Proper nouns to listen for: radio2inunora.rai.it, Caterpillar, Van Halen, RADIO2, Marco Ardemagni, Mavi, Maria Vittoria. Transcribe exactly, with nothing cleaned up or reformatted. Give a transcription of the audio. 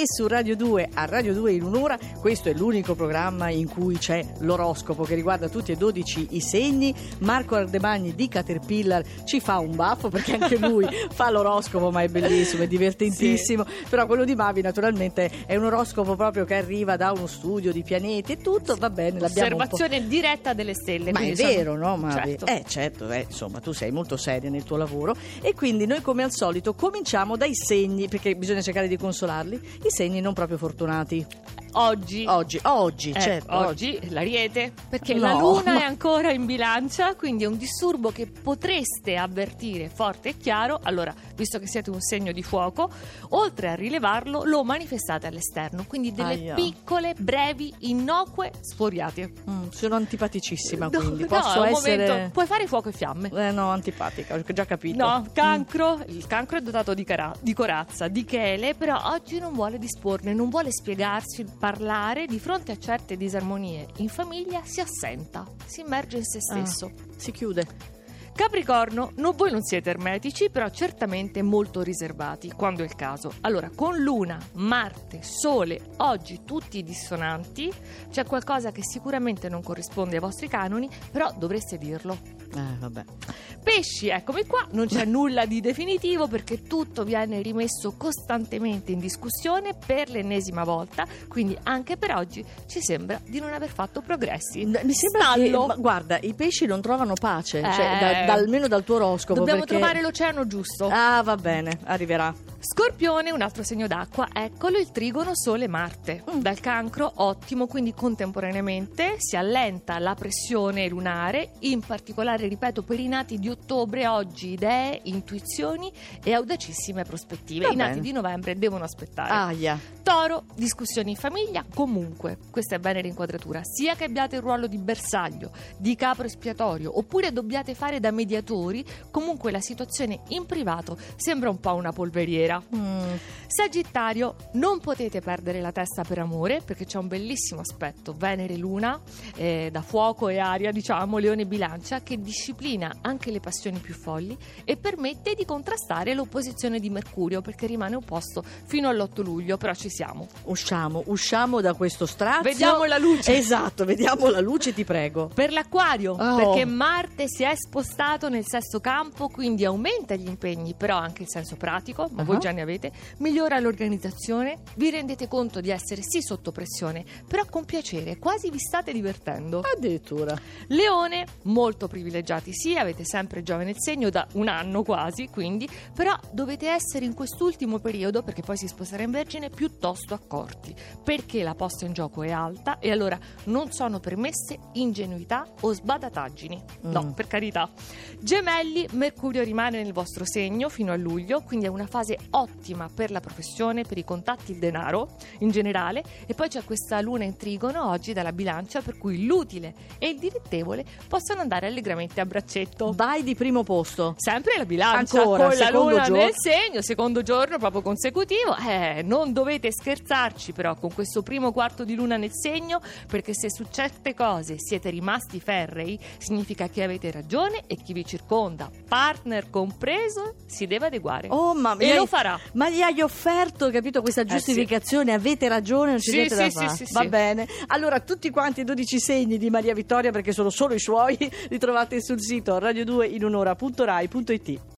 e su Radio due a Radio due in un'ora. Questo è l'unico programma in cui c'è l'oroscopo che riguarda tutti e dodici i segni. Marco Ardemagni di Caterpillar ci fa un baffo perché anche lui fa l'oroscopo, ma è bellissimo, è divertentissimo. Sì. Però quello di Mavi naturalmente è un oroscopo proprio che arriva da uno studio di pianeti e tutto va bene. Osservazione diretta delle stelle. Ma è sono... vero, no Mavi? Certo. Eh certo, eh, insomma tu sei molto seria nel tuo lavoro e quindi noi come al solito cominciamo dai segni perché bisogna cercare di consolarli, i segni non proprio fortunati. Oggi Oggi, oggi, eh, certo Oggi, oggi. L'Ariete, perché no, la Luna ma... è ancora in bilancia, quindi è un disturbo che potreste avvertire forte e chiaro. Allora, visto che siete un segno di fuoco, oltre a rilevarlo, lo manifestate all'esterno, quindi delle Aia. piccole, brevi, innocue sforiate. mm, Sono antipaticissima, no, quindi posso no, essere... Momento. Puoi fare fuoco e fiamme. Eh no, antipatica, ho già capito. No, cancro, mm. il cancro è dotato di, cara- di corazza, di chele, però oggi non vuole disporne, non vuole spiegarsi, parlare, di fronte a certe disarmonie in famiglia si assenta, si immerge in se stesso, ah, si chiude. Capricorno, no, voi non siete ermetici, però certamente molto riservati quando è il caso. Allora, con Luna, Marte, Sole, oggi tutti dissonanti, c'è qualcosa che sicuramente non corrisponde ai vostri canoni, però dovreste dirlo. Eh, vabbè. Pesci, eccomi qua, non c'è nulla di definitivo perché tutto viene rimesso costantemente in discussione per l'ennesima volta, quindi anche per oggi ci sembra di non aver fatto progressi. Mi sembra che, ma guarda, i pesci non trovano pace, eh, cioè, da, da, almeno dal tuo oroscopo. Dobbiamo perché... trovare l'oceano giusto. Ah, va bene, arriverà. Scorpione, un altro segno d'acqua, eccolo il trigono Sole-Marte. Mm. Dal cancro, ottimo, quindi contemporaneamente si allenta la pressione lunare, in particolare, ripeto, per i nati di ottobre oggi idee, intuizioni e audacissime prospettive. Va I bene. Nati di novembre devono aspettare. Ah, yeah. Toro, discussioni in famiglia, comunque, questa è bene l'inquadratura, sia che abbiate il ruolo di bersaglio, di capro espiatorio, oppure dobbiate fare da mediatori, comunque la situazione in privato sembra un po' una polveriera. Mm. Sagittario, non potete perdere la testa per amore, perché c'è un bellissimo aspetto Venere Luna, eh, da fuoco e aria, diciamo, Leone Bilancia, che disciplina anche le passioni più folli e permette di contrastare l'opposizione di Mercurio, perché rimane opposto fino all'otto luglio, però ci siamo. Usciamo, usciamo da questo strazio. Vediamo la luce. Esatto, vediamo la luce, ti prego. Per l'Acquario, oh. perché Marte si è spostato nel sesto campo, quindi aumenta gli impegni, però anche il senso pratico, ma uh-huh. voi già ne avete, migliora l'organizzazione, vi rendete conto di essere sì sotto pressione, però con piacere, quasi vi state divertendo. Addirittura. Leone, molto privilegiati, sì, avete sempre giovane nel segno da un anno quasi, quindi, però dovete essere in quest'ultimo periodo, perché poi si sposterà in Vergine, piuttosto accorti, perché la posta in gioco è alta e allora non sono permesse ingenuità o sbadataggini. Mm. No, per carità. Gemelli, Mercurio rimane nel vostro segno fino a luglio, quindi è una fase ottima per la professione, per i contatti, il denaro in generale, e poi c'è questa luna in trigono oggi dalla bilancia, per cui l'utile e il dilettevole possono andare allegramente a braccetto. Vai di primo posto. Sempre la bilancia. Ancora, con la luna giorno. Nel segno, secondo giorno proprio consecutivo. Eh, non dovete scherzarci però con questo primo quarto di luna nel segno, perché se su certe cose siete rimasti ferrei, significa che avete ragione e chi vi circonda, partner compreso, si deve adeguare. Oh, ma e lo hai, farà. Ma gli hai offerto, capito, questa giustificazione, eh, sì. avete ragione, non ci siete sì, sì, da sì, sì, sì, Va sì. bene. Allora, tutti quanti i dodici segni di Maria Vittoria, perché sono solo i suoi, li trovate sul sito radio due in un'ora punto rai punto it.